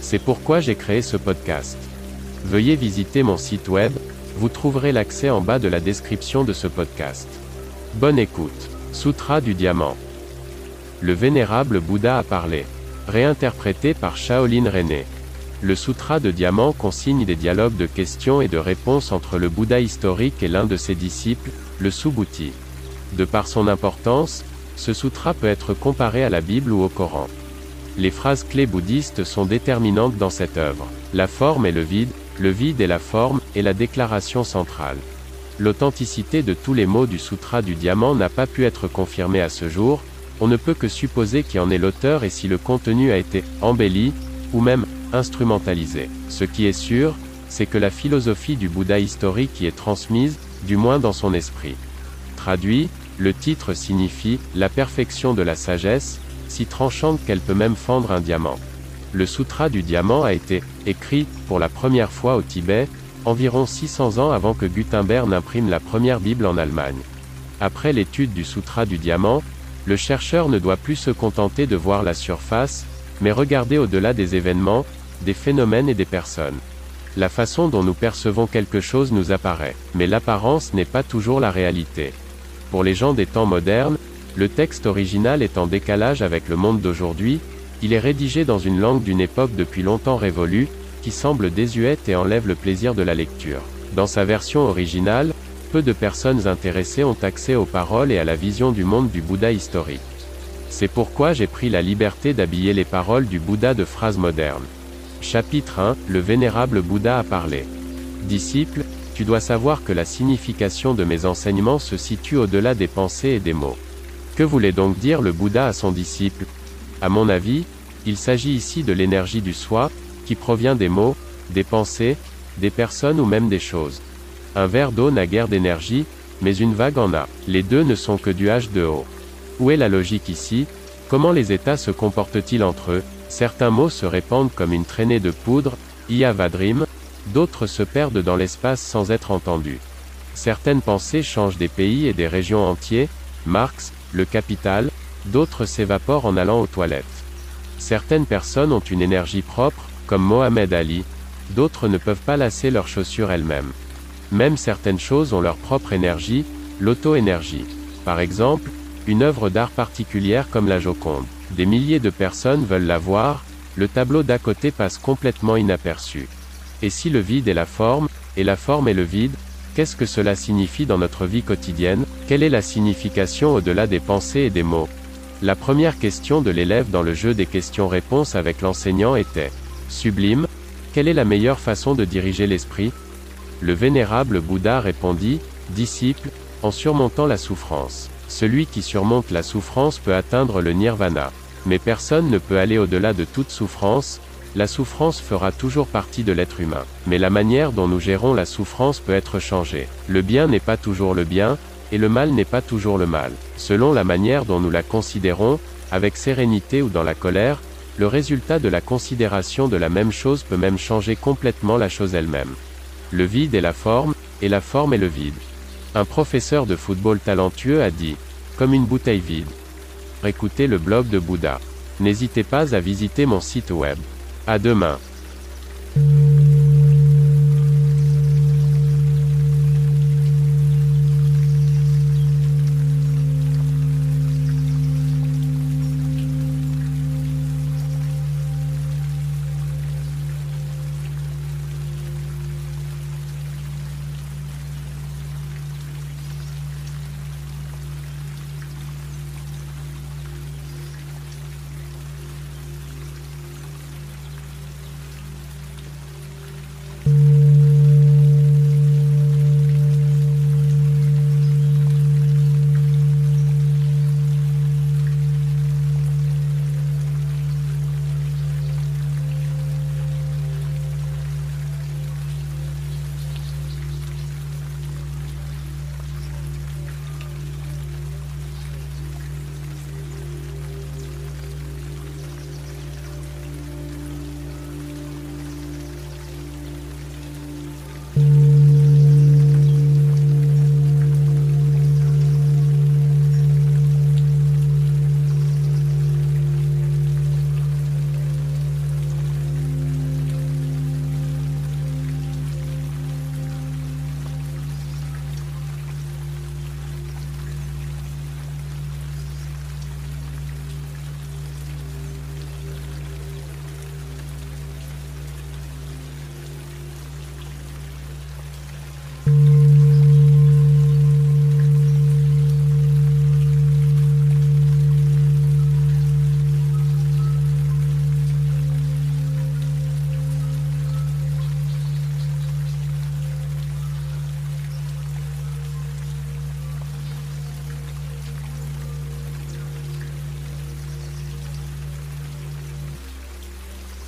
C'est pourquoi j'ai créé ce podcast. Veuillez visiter mon site web, vous trouverez l'accès en bas de la description de ce podcast. Bonne écoute. Sutra du Diamant. Le vénérable Bouddha a parlé. Réinterprété par Shaolin René. Le Sutra de Diamant consigne des dialogues de questions et de réponses entre le Bouddha historique et l'un de ses disciples, le Subhuti. De par son importance, ce sutra peut être comparé à la Bible ou au Coran. Les phrases clés bouddhistes sont déterminantes dans cette œuvre. La forme et le vide et la forme, est la déclaration centrale. L'authenticité de tous les mots du Sutra du Diamant n'a pas pu être confirmée à ce jour, on ne peut que supposer qui en est l'auteur et si le contenu a été « embelli » ou même « instrumentalisé ». Ce qui est sûr, c'est que la philosophie du Bouddha historique y est transmise, du moins dans son esprit. Traduit, le titre signifie « la perfection de la sagesse », si tranchante qu'elle peut même fendre un diamant. Le Sutra du Diamant a été écrit pour la première fois au Tibet, environ 600 ans avant que Gutenberg n'imprime la première Bible en Allemagne. Après l'étude du Sutra du Diamant, le chercheur ne doit plus se contenter de voir la surface, mais regarder au-delà des événements, des phénomènes et des personnes. La façon dont nous percevons quelque chose nous apparaît, mais l'apparence n'est pas toujours la réalité. Pour les gens des temps modernes, le texte original est en décalage avec le monde d'aujourd'hui, il est rédigé dans une langue d'une époque depuis longtemps révolue, qui semble désuète et enlève le plaisir de la lecture. Dans sa version originale, peu de personnes intéressées ont accès aux paroles et à la vision du monde du Bouddha historique. C'est pourquoi j'ai pris la liberté d'habiller les paroles du Bouddha de phrases modernes. Chapitre 1, le vénérable Bouddha a parlé. Disciple, tu dois savoir que la signification de mes enseignements se situe au-delà des pensées et des mots. Que voulait donc dire le Bouddha à son disciple? À mon avis, il s'agit ici de l'énergie du soi, qui provient des mots, des pensées, des personnes ou même des choses. Un verre d'eau n'a guère d'énergie, mais une vague en a. Les deux ne sont que du H2O. Où est la logique ici? Comment les états se comportent-ils entre eux? Certains mots se répandent comme une traînée de poudre, Yavadrim, d'autres se perdent dans l'espace sans être entendus. Certaines pensées changent des pays et des régions entiers, Marx, le capital, d'autres s'évaporent en allant aux toilettes. Certaines personnes ont une énergie propre, comme Mohamed Ali, d'autres ne peuvent pas lasser leurs chaussures elles-mêmes. Même certaines choses ont leur propre énergie, l'auto-énergie. Par exemple, une œuvre d'art particulière comme la Joconde. Des milliers de personnes veulent la voir, le tableau d'à côté passe complètement inaperçu. Et si le vide est la forme, et la forme est le vide, qu'est-ce que cela signifie dans notre vie quotidienne? Quelle est la signification au-delà des pensées et des mots? La première question de l'élève dans le jeu des questions-réponses avec l'enseignant était « Sublime, quelle est la meilleure façon de diriger l'esprit ?» Le vénérable Bouddha répondit « Disciple, en surmontant la souffrance. Celui qui surmonte la souffrance peut atteindre le nirvana. Mais personne ne peut aller au-delà de toute souffrance, la souffrance fera toujours partie de l'être humain. Mais la manière dont nous gérons la souffrance peut être changée. Le bien n'est pas toujours le bien, et le mal n'est pas toujours le mal. Selon la manière dont nous la considérons, avec sérénité ou dans la colère, le résultat de la considération de la même chose peut même changer complètement la chose elle-même. Le vide et la forme est le vide. Un professeur de football talentueux a dit « Comme une bouteille vide ». Écoutez le blog de Bouddha. N'hésitez pas à visiter mon site web. À demain.